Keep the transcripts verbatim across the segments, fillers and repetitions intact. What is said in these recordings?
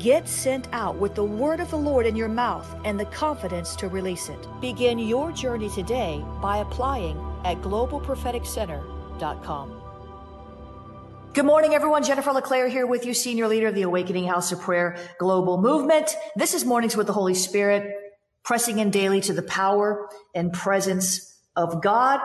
Get sent out with the word of the Lord in your mouth and the confidence to release it. Begin your journey today by applying at global prophetic center dot com. Good morning, everyone. Jennifer LeClaire here with you, Senior Leader of the Awakening House of Prayer Global Movement. This is Mornings with the Holy Spirit, pressing in daily to the power and presence of God.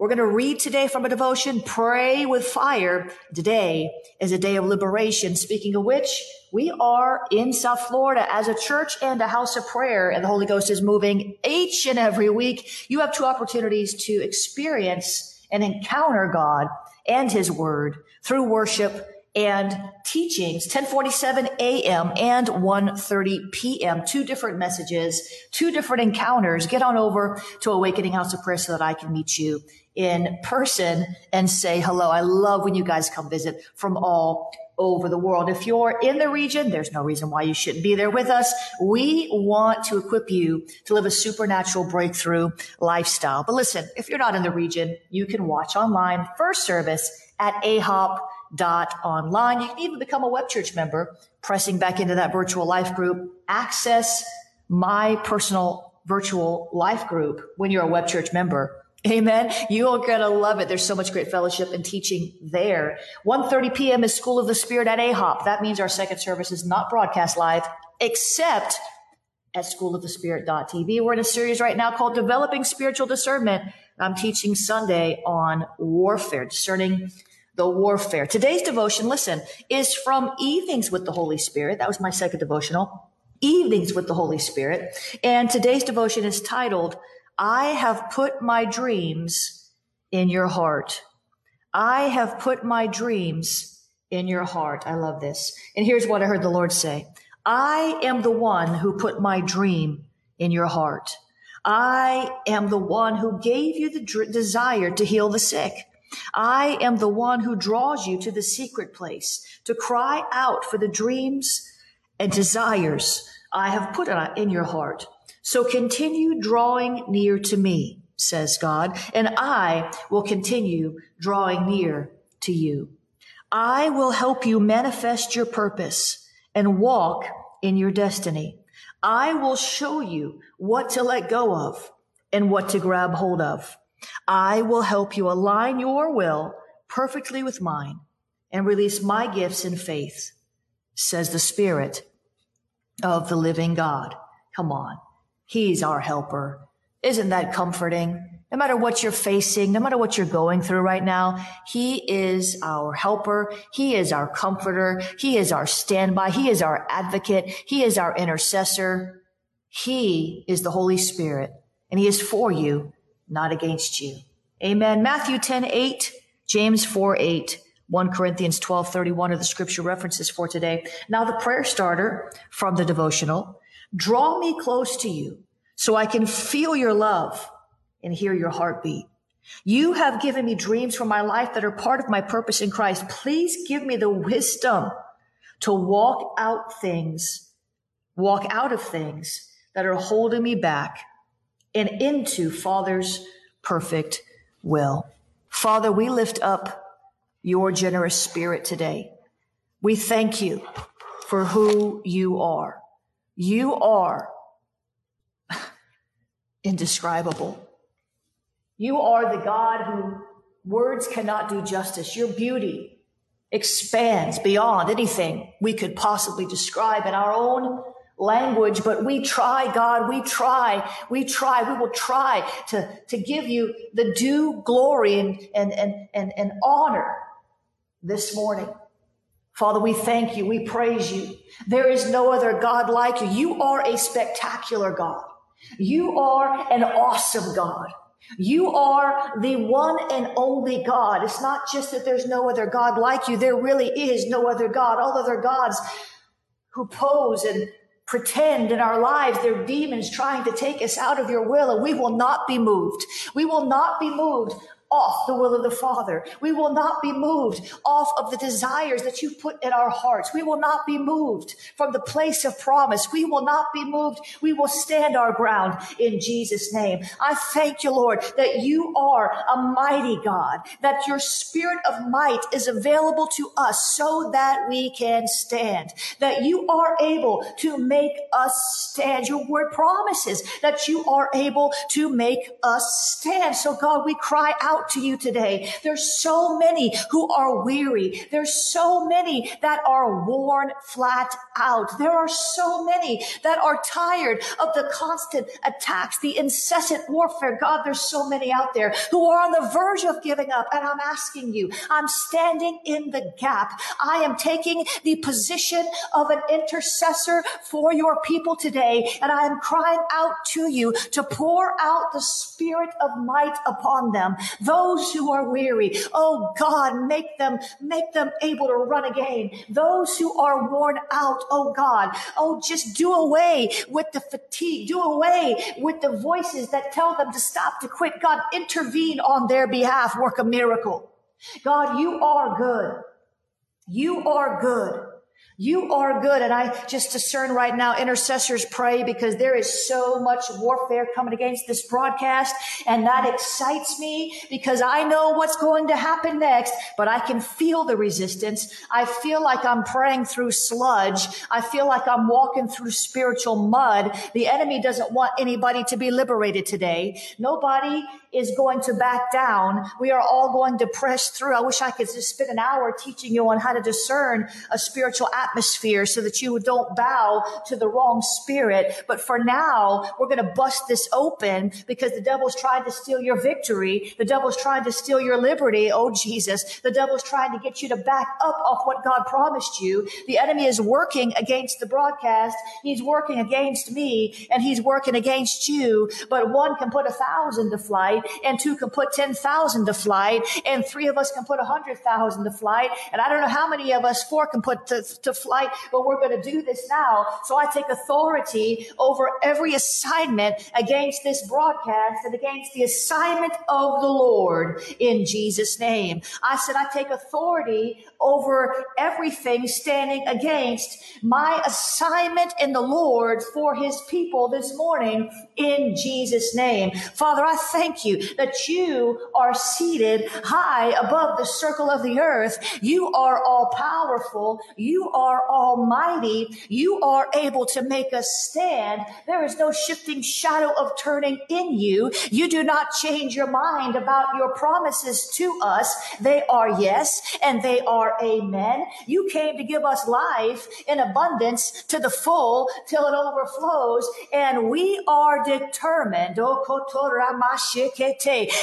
We're going to read today from a devotion, Pray With Fire. Today is a day of liberation. Speaking of which, we are in South Florida as a church and a house of prayer, and the Holy Ghost is moving each and every week. You have two opportunities to experience and encounter God and His Word through worship and teachings, ten forty-seven a.m. and one thirty p.m. Two different messages, two different encounters. Get on over to Awakening House of Prayer so that I can meet you in person and say hello. I love when you guys come visit from all over the world. If you're in the region, there's no reason why you shouldn't be there with us. We want to equip you to live a supernatural breakthrough lifestyle. But listen, if you're not in the region, you can watch online first service at a hop dot online. You can even become a web church member, pressing back into that virtual life group. Access my personal virtual life group when you're a web church member. Amen. You are going to love it. There's so much great fellowship and teaching there. one thirty p.m. is School of the Spirit at A H O P. That means our second service is not broadcast live, except at school of the spirit dot t v. We're in a series right now called Developing Spiritual Discernment. I'm teaching Sunday on warfare, discerning the warfare. Today's devotion, listen, is from Evenings with the Holy Spirit. That was my second devotional, Evenings with the Holy Spirit. And today's devotion is titled, I have put my dreams in your heart. I have put my dreams in your heart. I love this. And here's what I heard the Lord say. I am the one who put my dream in your heart. I am the one who gave you the dr- desire to heal the sick. I am the one who draws you to the secret place to cry out for the dreams and desires I have put in your heart. So continue drawing near to me, says God, and I will continue drawing near to you. I will help you manifest your purpose and walk in your destiny. I will show you what to let go of and what to grab hold of. I will help you align your will perfectly with mine and release my gifts in faith, says the Spirit of the living God. Come on. He's our helper. Isn't that comforting? No matter what you're facing, no matter what you're going through right now, He is our helper. He is our comforter. He is our standby. He is our advocate. He is our intercessor. He is the Holy Spirit, and He is for you, not against you. Amen. Matthew ten eight, James four eight. First Corinthians twelve thirty-one are the scripture references for today. Now the prayer starter from the devotional. Draw me close to you so I can feel your love and hear your heartbeat. You have given me dreams for my life that are part of my purpose in Christ. Please give me the wisdom to walk out things walk out of things that are holding me back and into Father's perfect will. Father, we lift up your generous spirit today. We thank you for who you are. You are indescribable. You are the God who words cannot do justice. Your beauty expands beyond anything we could possibly describe in our own language, but we try, God, we try, we try, we will try to, to give you the due glory and, and, and, and, and honor this morning. Father, we thank you. We praise you. There is no other God like you. You are a spectacular God. You are an awesome God. You are the one and only God. It's not just that there's no other God like you. There really is no other God. All other gods who pose and pretend in our lives, they're demons trying to take us out of your will, and we will not be moved. We will not be moved off the will of the Father. We will not be moved off of the desires that you've put in our hearts. We will not be moved from the place of promise. We will not be moved. We will stand our ground in Jesus' name. I thank you, Lord, that you are a mighty God, that your spirit of might is available to us so that we can stand, that you are able to make us stand. Your word promises that you are able to make us stand. So God, we cry out to you today. There's so many who are weary. There's so many that are worn flat out. There are so many that are tired of the constant attacks, the incessant warfare. God, there's so many out there who are on the verge of giving up. And I'm asking you, I'm standing in the gap. I am taking the position of an intercessor for your people today. And I am crying out to you to pour out the spirit of might upon them. Those who are weary, oh God, make them, make them able to run again. Those who are worn out, oh God, oh, just do away with the fatigue. Do away with the voices that tell them to stop, to quit. God, intervene on their behalf. Work a miracle. God, you are good. You are good. You are good. And I just discern right now, intercessors pray because there is so much warfare coming against this broadcast. And that excites me because I know what's going to happen next, but I can feel the resistance. I feel like I'm praying through sludge. I feel like I'm walking through spiritual mud. The enemy doesn't want anybody to be liberated today. Nobody is going to back down. We are all going to press through. I wish I could just spend an hour teaching you on how to discern a spiritual atmosphere so that you don't bow to the wrong spirit. But for now, we're going to bust this open because the devil's trying to steal your victory. The devil's trying to steal your liberty. Oh, Jesus. The devil's trying to get you to back up off what God promised you. The enemy is working against the broadcast. He's working against me and he's working against you. But one can put a thousand to flight, and two can put ten thousand to flight, and three of us can put one hundred thousand to flight, and I don't know how many of us four can put to, to flight, but we're going to do this now. So I take authority over every assignment against this broadcast and against the assignment of the Lord in Jesus' name. I said I take authority over everything standing against my assignment in the Lord for his people this morning in Jesus' name. Father, I thank you that you are seated high above the circle of the earth. You are all powerful. You are almighty. You are able to make us stand. There is no shifting shadow of turning in you. You do not change your mind about your promises to us. They are yes and they are amen. You came to give us life in abundance to the full till it overflows, and we are determined.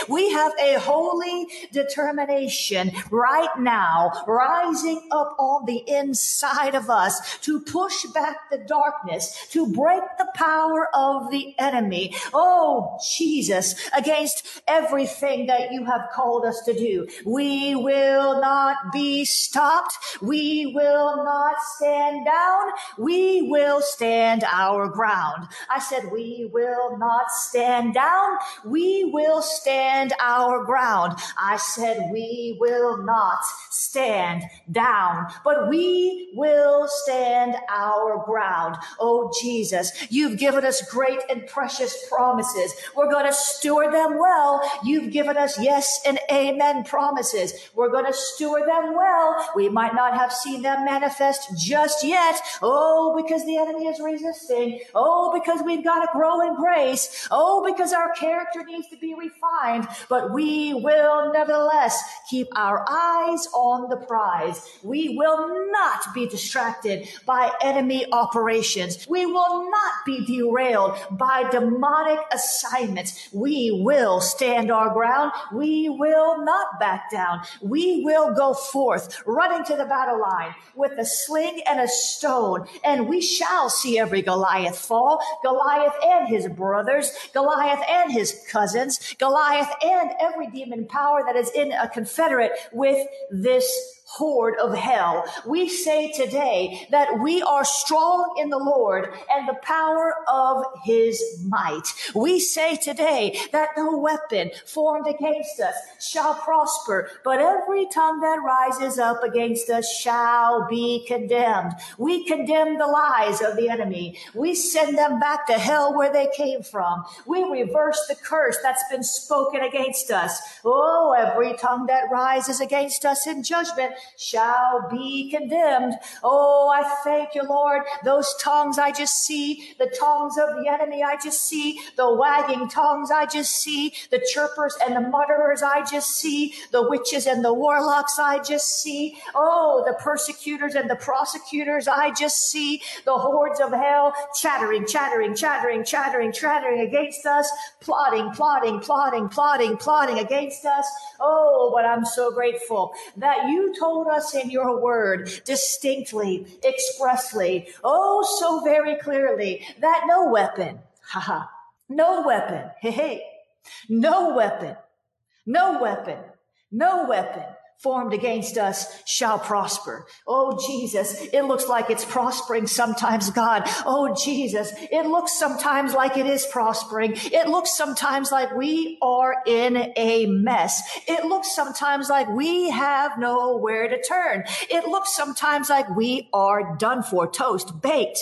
We have a holy determination right now rising up on the inside of us to push back the darkness, to break the power of the enemy. Oh, Jesus, against everything that you have called us to do. We will not be stopped. We will not stand down. We will stand our ground. I said, we will not stand down. We will stand our ground. I said, we will not stand down, but we will stand our ground. Oh, Jesus, you've given us great and precious promises. We're going to steward them well. You've given us yes and amen promises. We're going to steward them well. We might not have seen them manifest just yet. Oh, because the enemy is resisting. Oh, because we've got to grow in grace. Oh, because our character needs to be refined. But we will nevertheless keep our eyes on the prize. We will not be distracted by enemy operations. We will not be derailed by demonic assignments. We will stand our ground. We will not back down. We will go forth, running to the battle line with a sling and a stone, and we shall see every Goliath fall, Goliath and his brothers, Goliath and his cousins, Goliath and every demon power that is in a confederate with this horde of hell. We say today that we are strong in the Lord and the power of his might. We say today that no weapon formed against us shall prosper, but every tongue that rises up against us shall be condemned. We condemn the lies of the enemy. We send them back to hell where they came from. We reverse the curse that's been spoken against us. Oh, every tongue that rises against us in judgment shall be condemned. Oh, I thank you, Lord. Those tongues I just see, the tongues of the enemy I just see, the wagging tongues I just see, the chirpers and the mutterers I just see, the witches and the warlocks I just see. Oh, the persecutors and the prosecutors I just see, the hordes of hell chattering, chattering, chattering, chattering, chattering against us, plotting, plotting, plotting, plotting, plotting against us. Oh, but I'm so grateful that you told told us in your word distinctly, expressly, oh, so very clearly that no weapon, haha, no weapon, hey, hey, no weapon, no weapon, no weapon formed against us shall prosper. Oh, Jesus, it looks like it's prospering sometimes, God. Oh, Jesus, it looks sometimes like it is prospering. It looks sometimes like we are in a mess. It looks sometimes like we have nowhere to turn. It looks sometimes like we are done for, toast, baked.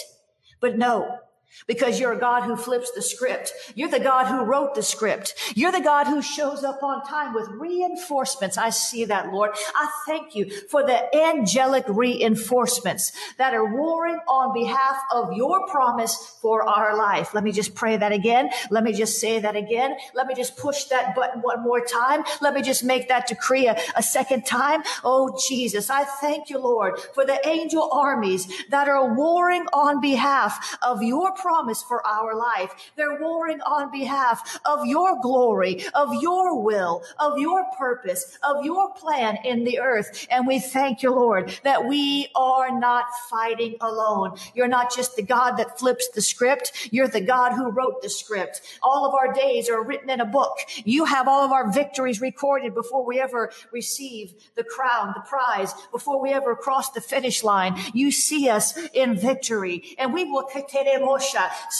But no. Because you're a God who flips the script. You're the God who wrote the script. You're the God who shows up on time with reinforcements. I see that, Lord. I thank you for the angelic reinforcements that are warring on behalf of your promise for our life. Let me just pray that again. Let me just say that again. Let me just push that button one more time. Let me just make that decree a, a second time. Oh, Jesus, I thank you, Lord, for the angel armies that are warring on behalf of your promise. promise for our life. They're warring on behalf of your glory, of your will, of your purpose, of your plan in the earth. And we thank you, Lord, that we are not fighting alone. You're not just the God that flips the script. You're the God who wrote the script. All of our days are written in a book. You have all of our victories recorded before we ever receive the crown, the prize, before we ever cross the finish line. You see us in victory, and we will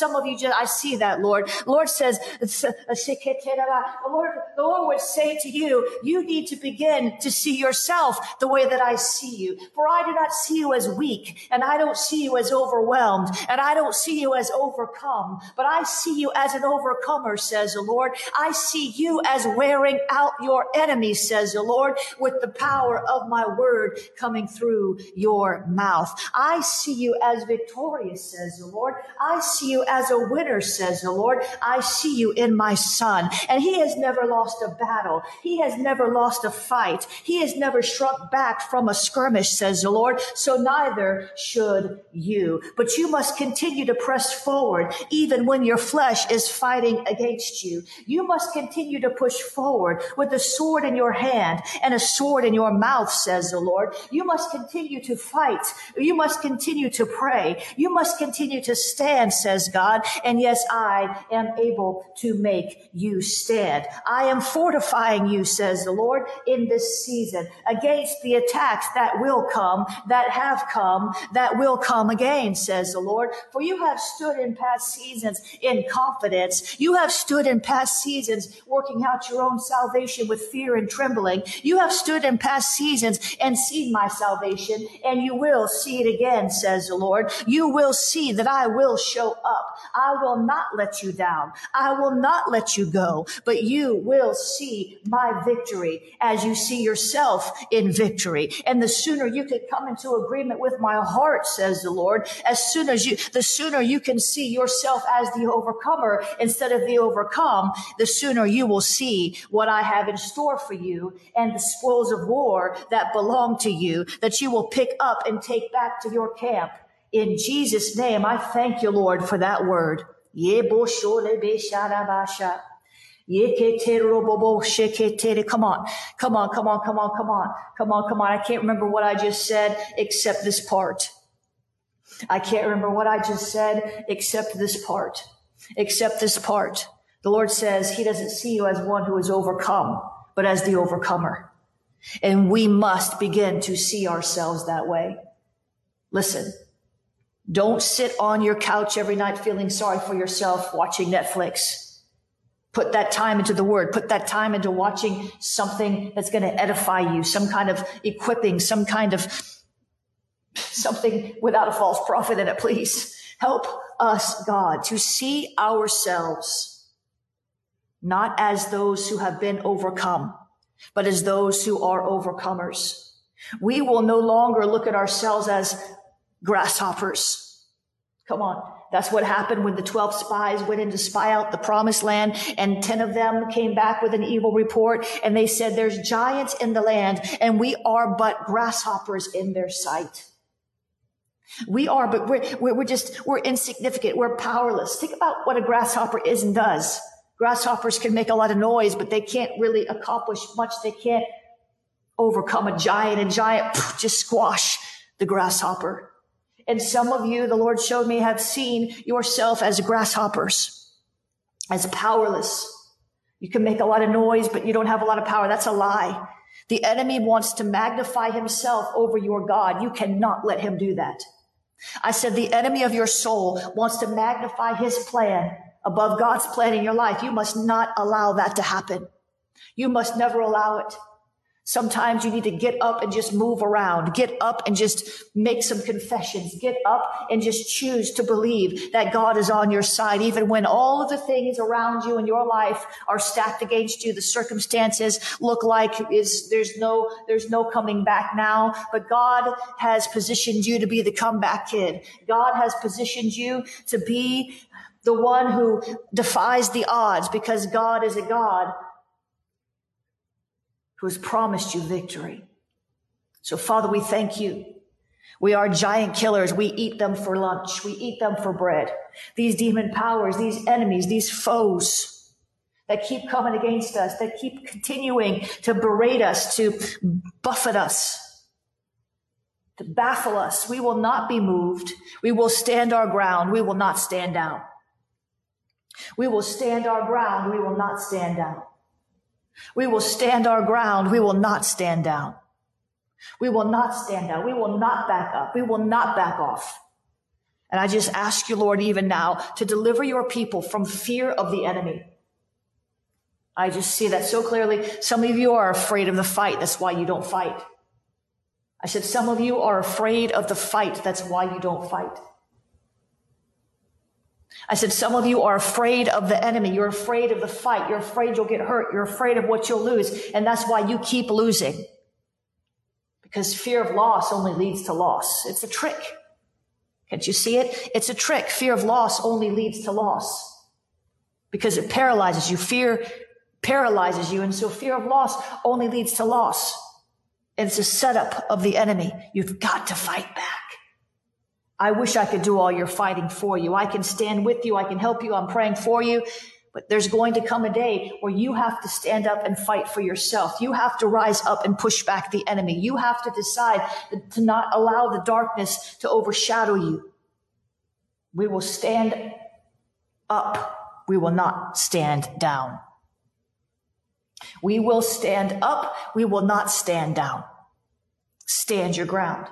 Some of you just, I see that, Lord. Lord says, the Lord, the Lord would say to you, you need to begin to see yourself the way that I see you. For I do not see you as weak, and I don't see you as overwhelmed, and I don't see you as overcome, but I see you as an overcomer, says the Lord. I see you as wearing out your enemies, says the Lord, with the power of my word coming through your mouth. I see you as victorious, says the Lord. I see you as a winner, says the Lord. I see you in my son. And he has never lost a battle. He has never lost a fight. He has never shrunk back from a skirmish, says the Lord. So neither should you. But you must continue to press forward even when your flesh is fighting against you. You must continue to push forward with a sword in your hand and a sword in your mouth, says the Lord. You must continue to fight. You must continue to pray. You must continue to stand stand, says God. And yes, I am able to make you stand. I am fortifying you, says the Lord, in this season against the attacks that will come, that have come, that will come again, says the Lord. For you have stood in past seasons in confidence. You have stood in past seasons working out your own salvation with fear and trembling. You have stood in past seasons and seen my salvation, and you will see it again, says the Lord. You will see that I will show up. I will not let you down. I will not let you go, but you will see my victory as you see yourself in victory. And the sooner you can come into agreement with my heart, says the Lord, as soon as you, the sooner you can see yourself as the overcomer instead of the overcome, the sooner you will see what I have in store for you and the spoils of war that belong to you, that you will pick up and take back to your camp. In Jesus' name, I thank you, Lord, for that word. Come on, come on, come on, come on, come on, come on, come on. I can't remember what I just said except this part. I can't remember what I just said except this part, except this part. The Lord says he doesn't see you as one who is overcome, but as the overcomer. And we must begin to see ourselves that way. Listen, don't sit on your couch every night feeling sorry for yourself watching Netflix. Put that time into the word. Put that time into watching something that's going to edify you, some kind of equipping, some kind of something without a false prophet in it, please. Help us, God, to see ourselves not as those who have been overcome, but as those who are overcomers. We will no longer look at ourselves as grasshoppers. Come on. That's what happened when the twelve spies went in to spy out the promised land, and ten of them came back with an evil report. And they said, there's giants in the land and we are but grasshoppers in their sight. We are, but we're, we're just, we're insignificant. We're powerless. Think about what a grasshopper is and does. Grasshoppers can make a lot of noise, but they can't really accomplish much. They can't overcome a giant. A giant just squash the grasshopper. And some of you, the Lord showed me, have seen yourself as grasshoppers, as powerless. You can make a lot of noise, but you don't have a lot of power. That's a lie. The enemy wants to magnify himself over your God. You cannot let him do that. I said the enemy of your soul wants to magnify his plan above God's plan in your life. You must not allow that to happen. You must never allow it. Sometimes you need to get up and just move around, get up and just make some confessions, get up and just choose to believe that God is on your side. Even when all of the things around you in your life are stacked against you, the circumstances look like is there's no, there's no coming back now, but God has positioned you to be the comeback kid. God has positioned you to be the one who defies the odds, because God is a God who has promised you victory. So, Father, we thank you. We are giant killers. We eat them for lunch. We eat them for bread. These demon powers, these enemies, these foes that keep coming against us, that keep continuing to berate us, to buffet us, to baffle us. We will not be moved. We will stand our ground. We will not stand down. We will stand our ground. We will not stand down. We will stand our ground. We will not stand down. We will not stand down. We will not back up. We will not back off. And I just ask you, Lord, even now to deliver your people from fear of the enemy. I just see that so clearly. Some of you are afraid of the fight. That's why you don't fight. I said, some of you are afraid of the fight. That's why you don't fight. I said, some of you are afraid of the enemy. You're afraid of the fight. You're afraid you'll get hurt. You're afraid of what you'll lose. And that's why you keep losing. Because fear of loss only leads to loss. It's a trick. Can't you see it? It's a trick. Fear of loss only leads to loss. Because it paralyzes you. Fear paralyzes you. And so fear of loss only leads to loss. It's a setup of the enemy. You've got to fight back. I wish I could do all your fighting for you. I can stand with you. I can help you. I'm praying for you. But there's going to come a day where you have to stand up and fight for yourself. You have to rise up and push back the enemy. You have to decide to not allow the darkness to overshadow you. We will stand up. We will not stand down. We will stand up. We will not stand down. Stand your ground.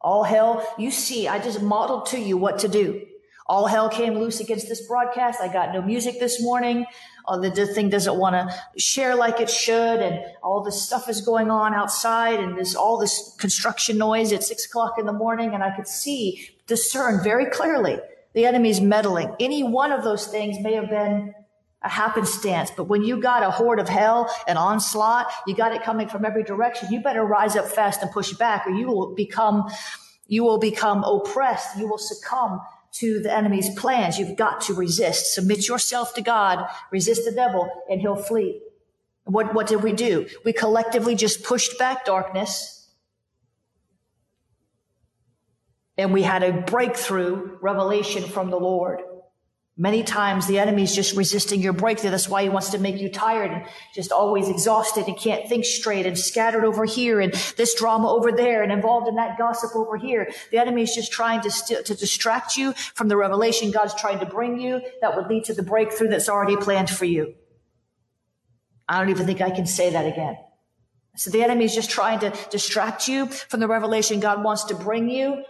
All hell, you see, I just modeled to you what to do. All hell came loose against this broadcast. I got no music this morning. Oh, the thing doesn't want to share like it should. And all this stuff is going on outside and this all this construction noise at six o'clock in the morning. And I could see, discern very clearly the enemy's meddling. Any one of those things may have been a happenstance, but when you got a horde of hell, an onslaught, you got it coming from every direction, you better rise up fast and push back, or you will become, you will become oppressed. You will succumb to the enemy's plans. You've got to resist. Submit yourself to God, resist the devil, and he'll flee. What, what did we do? We collectively just pushed back darkness, and we had a breakthrough revelation from the Lord. Many times the enemy is just resisting your breakthrough. That's why he wants to make you tired and just always exhausted and can't think straight and scattered over here and this drama over there and involved in that gossip over here. The enemy is just trying to st- to distract you from the revelation God's trying to bring you that would lead to the breakthrough that's already planned for you. I don't even think I can say that again. So the enemy is just trying to distract you from the revelation God wants to bring you,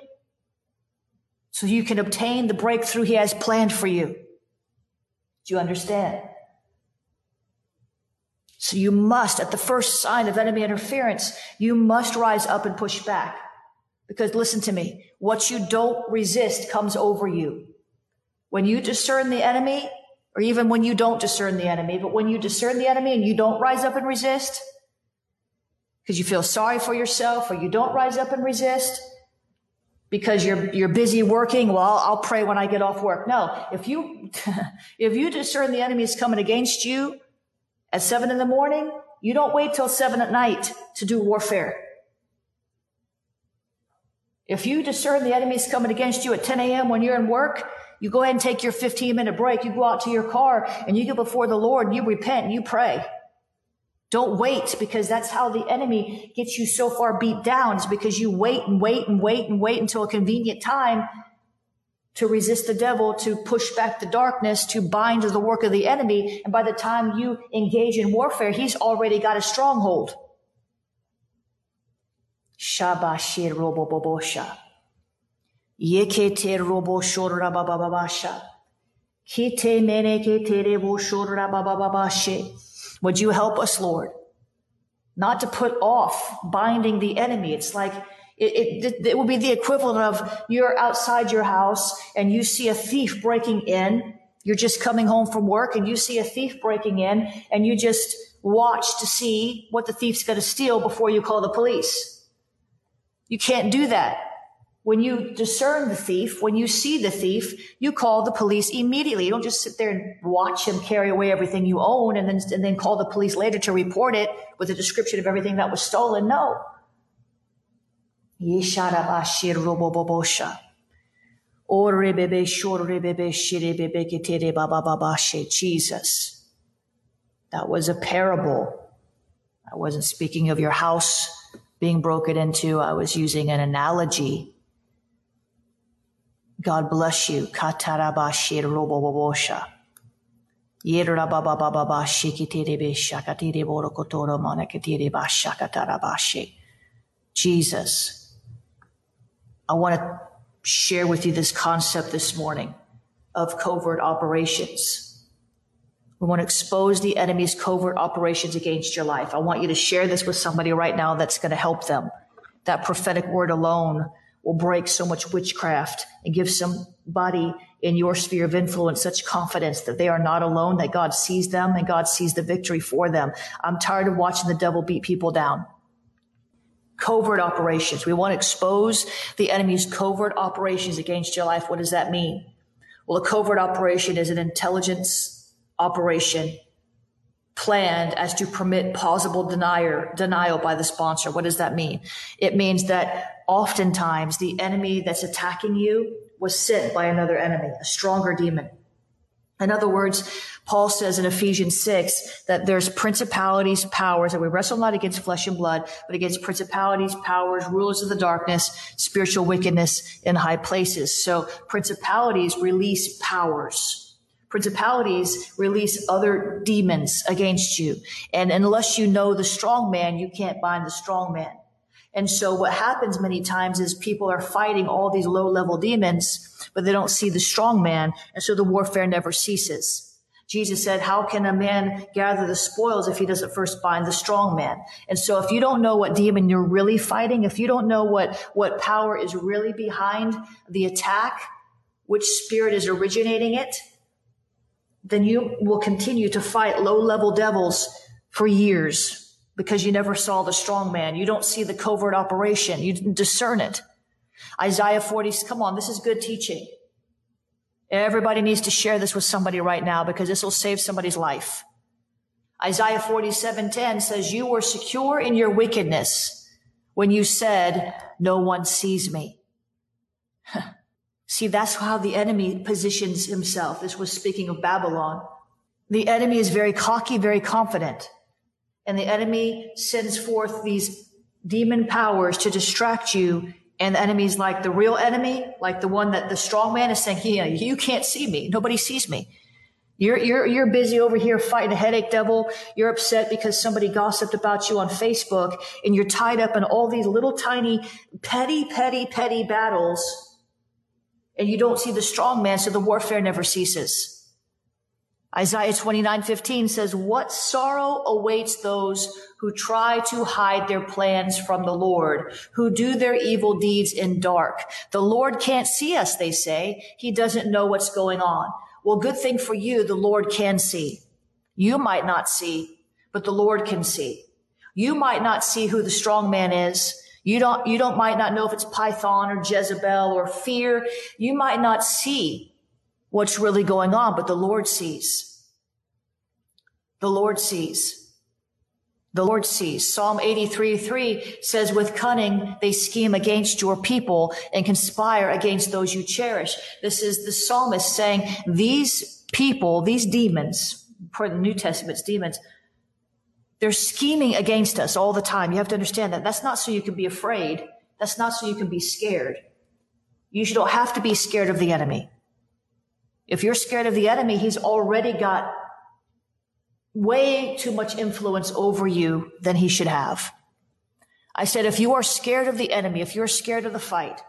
so you can obtain the breakthrough he has planned for you. Do you understand? So you must, at the first sign of enemy interference, you must rise up and push back. Because listen to me, what you don't resist comes over you. When you discern the enemy, or even when you don't discern the enemy, but when you discern the enemy and you don't rise up and resist, because you feel sorry for yourself, or you don't rise up and resist, because you're, you're busy working. Well, I'll, I'll pray when I get off work. No, if you, if you discern the enemy is coming against you at seven in the morning, you don't wait till seven at night to do warfare. If you discern the enemy is coming against you at ten a.m. when you're in work, you go ahead and take your fifteen minute break. You go out to your car and you get before the Lord and you repent and you pray. Don't wait, because that's how the enemy gets you so far beat down, is because you wait and wait and wait and wait until a convenient time to resist the devil, to push back the darkness, to bind the work of the enemy. And by the time you engage in warfare, he's already got a stronghold. Shabashir robo bobosha. Yekete robo shorra bababasha. Kite mene kete rebo shorra bababashe. Would you help us, Lord, not to put off binding the enemy? It's like it, it, it would be the equivalent of you're outside your house and you see a thief breaking in. You're just coming home from work and you see a thief breaking in, and you just watch to see what the thief's going to steal before you call the police. You can't do that. When you discern the thief, when you see the thief, you call the police immediately. You don't just sit there and watch him carry away everything you own and then, and then call the police later to report it with a description of everything that was stolen. No. Jesus. That was a parable. I wasn't speaking of your house being broken into. I was using an analogy. God bless you. Katarabashir robo bobosha. Yerababababashe kitirebe shakatire borokotoro manakatire bashakatarabashe. Jesus, I want to share with you this concept this morning of covert operations. We want to expose the enemy's covert operations against your life. I want you to share this with somebody right now that's going to help them. That prophetic word alone will break so much witchcraft and give somebody in your sphere of influence such confidence that they are not alone, that God sees them and God sees the victory for them. I'm tired of watching the devil beat people down. Covert operations. We want to expose the enemy's covert operations against your life. What does that mean? Well, a covert operation is an intelligence operation planned as to permit plausible denier, denial by the sponsor. What does that mean? It means that oftentimes the enemy that's attacking you was sent by another enemy, a stronger demon. In other words, Paul says in Ephesians six that there's principalities, powers, that we wrestle not against flesh and blood, but against principalities, powers, rulers of the darkness, spiritual wickedness in high places. So principalities release powers. Principalities release other demons against you. And unless you know the strong man, you can't bind the strong man. And so what happens many times is people are fighting all these low-level demons, but they don't see the strong man. And so the warfare never ceases. Jesus said, how can a man gather the spoils if he doesn't first bind the strong man? And so if you don't know what demon you're really fighting, if you don't know what, what power is really behind the attack, which spirit is originating it, then you will continue to fight low-level devils for years because you never saw the strong man. You don't see the covert operation. You didn't discern it. Isaiah forty, come on, this is good teaching. Everybody needs to share this with somebody right now because this will save somebody's life. Isaiah forty-seven ten says, you were secure in your wickedness when you said, no one sees me. See, that's how the enemy positions himself. This was speaking of Babylon. The enemy is very cocky, very confident. And the enemy sends forth these demon powers to distract you. And the enemy's like the real enemy, like the one that the strong man is saying, yeah, you can't see me. Nobody sees me. You're, you're, you're busy over here fighting a headache devil. You're upset because somebody gossiped about you on Facebook and you're tied up in all these little tiny petty, petty, petty battles. And you don't see the strong man, so the warfare never ceases. Isaiah twenty-nine fifteen says, what sorrow awaits those who try to hide their plans from the Lord, who do their evil deeds in dark. The Lord can't see us, they say. He doesn't know what's going on. Well, good thing for you, the Lord can see. You might not see, but the Lord can see. You might not see who the strong man is. You don't, you don't might not know if it's Python or Jezebel or fear. You might not see what's really going on, but the Lord sees. The Lord sees. The Lord sees. Psalm eighty-three three says, with cunning, they scheme against your people and conspire against those you cherish. This is the psalmist saying, these people, these demons, for the New Testament's demons, they're scheming against us all the time. You have to understand that. That's not so you can be afraid. That's not so you can be scared. You don't have to be scared of the enemy. If you're scared of the enemy, he's already got way too much influence over you than he should have. I said, if you are scared of the enemy, if you're scared of the fight,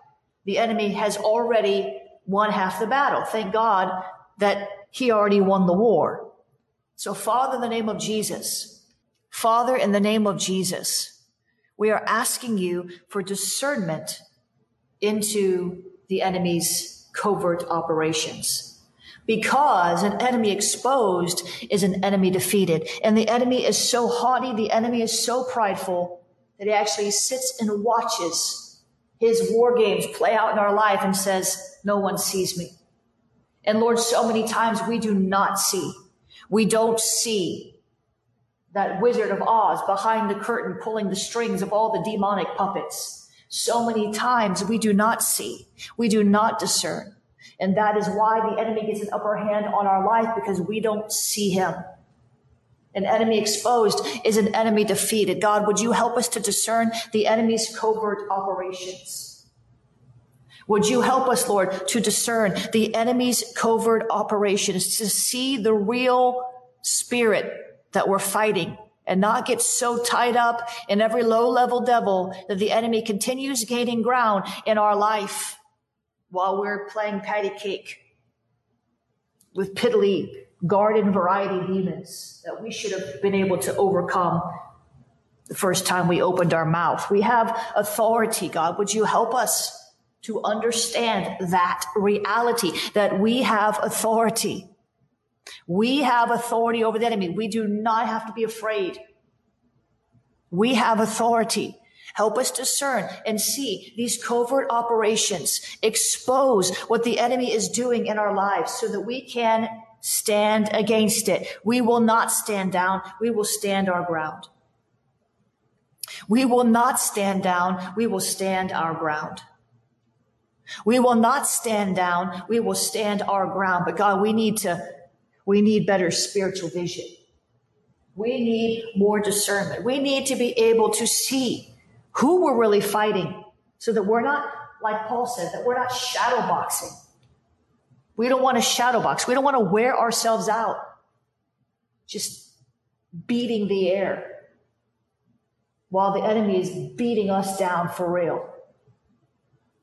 the enemy has already won half the battle. Thank God that he already won the war. So, Father, in the name of Jesus, Father, in the name of Jesus, we are asking you for discernment into the enemy's covert operations, because an enemy exposed is an enemy defeated. And the enemy is so haughty, the enemy is so prideful that he actually sits and watches his war games play out in our life and says, no one sees me. And Lord, so many times we do not see. We don't see that Wizard of Oz behind the curtain pulling the strings of all the demonic puppets. So many times we do not see, we do not discern. And that is why the enemy gets an upper hand on our life, because we don't see him. An enemy exposed is an enemy defeated. God, would you help us to discern the enemy's covert operations? Would you help us, Lord, to discern the enemy's covert operations, to see the real spirit that we're fighting and not get so tied up in every low-level devil that the enemy continues gaining ground in our life while we're playing patty cake with piddly garden variety demons that we should have been able to overcome the first time we opened our mouth. We have authority, God. Would you help us to understand that reality, that we have authority? We have authority over the enemy. We do not have to be afraid. We have authority. Help us discern and see these covert operations. Expose what the enemy is doing in our lives so that we can stand against it. We will not stand down. We will stand our ground. We will not stand down. We will stand our ground. We will not stand down. We will stand our ground. But God, we need to We need better spiritual vision. We need more discernment. We need to be able to see who we're really fighting so that we're not, like Paul said, that we're not shadow boxing. We don't want to shadow box. We don't want to wear ourselves out, just beating the air while the enemy is beating us down for real.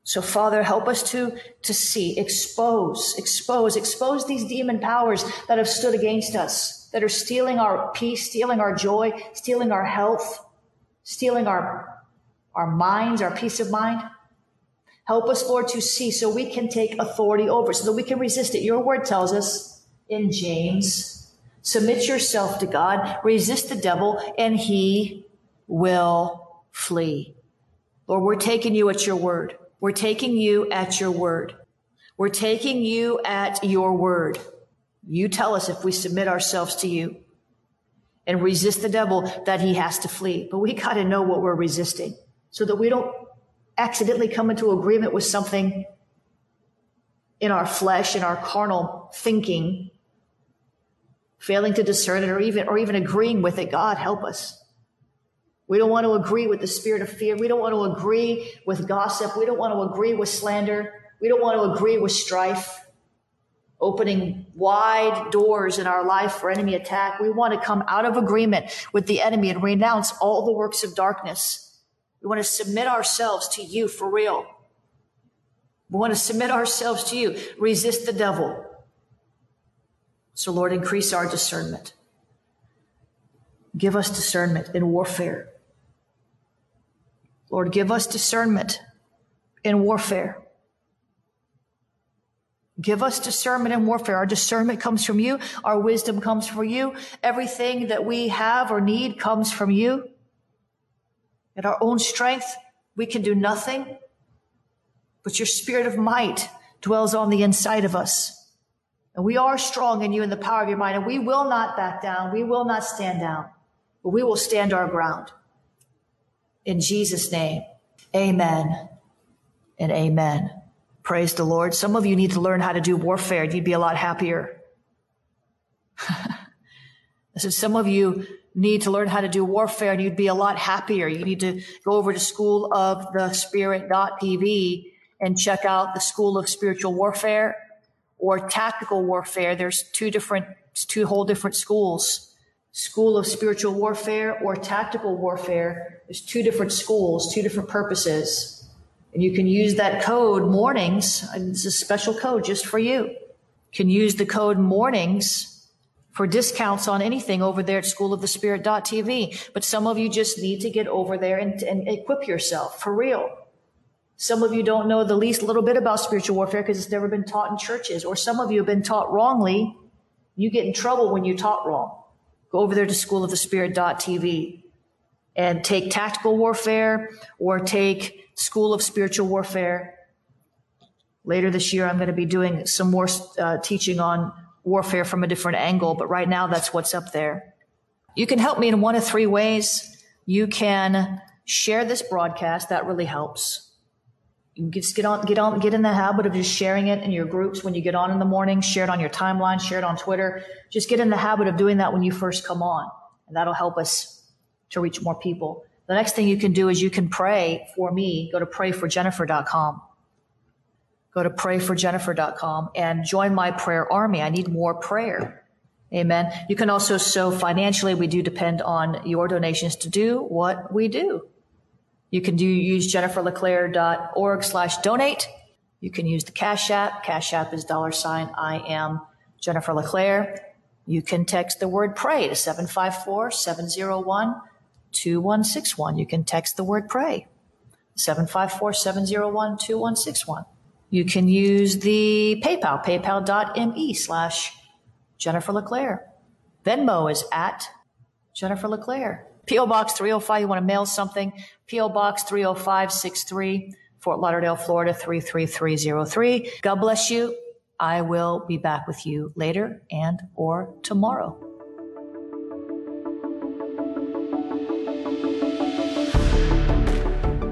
So, Father, help us to, to see, expose, expose, expose these demon powers that have stood against us, that are stealing our peace, stealing our joy, stealing our health, stealing our, our minds, our peace of mind. Help us, Lord, to see so we can take authority over, so that we can resist it. Your word tells us in James, submit yourself to God, resist the devil, and he will flee. Lord, we're taking you at your word. We're taking you at your word. We're taking you at your word. You tell us if we submit ourselves to you and resist the devil that he has to flee. But we got to know what we're resisting so that we don't accidentally come into agreement with something in our flesh, in our carnal thinking, failing to discern it or even, or even agreeing with it. God, help us. We don't want to agree with the spirit of fear. We don't want to agree with gossip. We don't want to agree with slander. We don't want to agree with strife, opening wide doors in our life for enemy attack. We want to come out of agreement with the enemy and renounce all the works of darkness. We want to submit ourselves to you for real. We want to submit ourselves to you. Resist the devil. So, Lord, increase our discernment. Give us discernment in warfare. Lord, give us discernment in warfare. Give us discernment in warfare. Our discernment comes from you. Our wisdom comes from you. Everything that we have or need comes from you. In our own strength, we can do nothing, but your spirit of might dwells on the inside of us. And we are strong in you in the power of your might, and we will not back down. We will not stand down, but we will stand our ground. In Jesus' name, amen and amen. Praise the Lord. Some of you need to learn how to do warfare. You'd be a lot happier. So some of you need to learn how to do warfare, and you'd be a lot happier. You need to go over to school of the spirit dot t v and check out the School of Spiritual Warfare or Tactical Warfare. There's two different, two whole different schools. School of Spiritual Warfare or Tactical Warfare. There's two different schools, two different purposes. And you can use that code mornings. And it's a special code just for you. You can use the code mornings for discounts on anything over there at school of the spirit dot t v. But some of you just need to get over there and, and equip yourself for real. Some of you don't know the least little bit about spiritual warfare because it's never been taught in churches. Or some of you have been taught wrongly. You get in trouble when you're taught wrong. Go over there to school of the spirit dot t v and take Tactical Warfare or take School of Spiritual Warfare. Later this year, I'm going to be doing some more uh, teaching on warfare from a different angle, but right now that's what's up there. You can help me in one of three ways. You can share this broadcast. That really helps. You can just get on, get on, get in the habit of just sharing it in your groups when you get on in the morning, share it on your timeline, share it on Twitter. Just get in the habit of doing that when you first come on, and that'll help us to reach more people. The next thing you can do is you can pray for me. Go to pray for jennifer dot com. Go to pray for jennifer dot com and join my prayer army. I need more prayer. Amen. You can also sow financially. We do depend on your donations to do what we do. You can do use jennifer leclaire dot org slash donate. You can use the Cash App. Cash App is dollar sign I am Jennifer LeClaire. You can text the word pray to seven five four, seven zero one, two one six one. You can text the word pray, seven five four, seven zero one, two one six one. You can use the PayPal, paypal dot me slash Jennifer LeClaire. Venmo is at Jennifer LeClaire. P O. Box three oh five, you want to mail something, P O. Box three oh five six three, Fort Lauderdale, Florida, three three three zero three. God bless you. I will be back with you later and or tomorrow.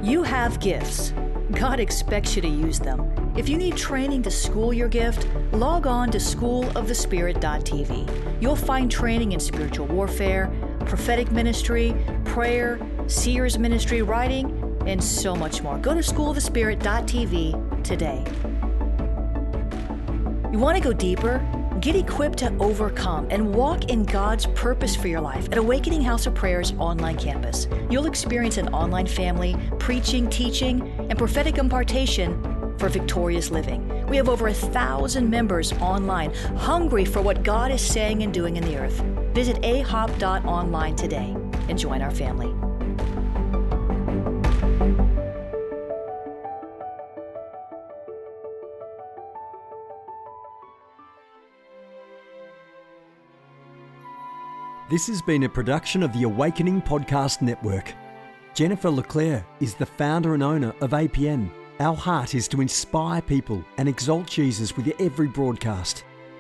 You have gifts. God expects you to use them. If you need training to school your gift, log on to school of the spirit dot t v. You'll find training in spiritual warfare, prophetic ministry, prayer, seers ministry, writing, and so much more. Go to school of the spirit dot t v today. You want to go deeper? Get equipped to overcome and walk in God's purpose for your life at Awakening House of Prayer's online campus. You'll experience an online family, preaching, teaching, and prophetic impartation for victorious living. We have over a thousand members online, hungry for what God is saying and doing in the earth. Visit a hop dot online today and join our family. This has been a production of the Awakening Podcast Network. Jennifer LeClaire is the founder and owner of A P N. Our heart is to inspire people and exalt Jesus with every broadcast.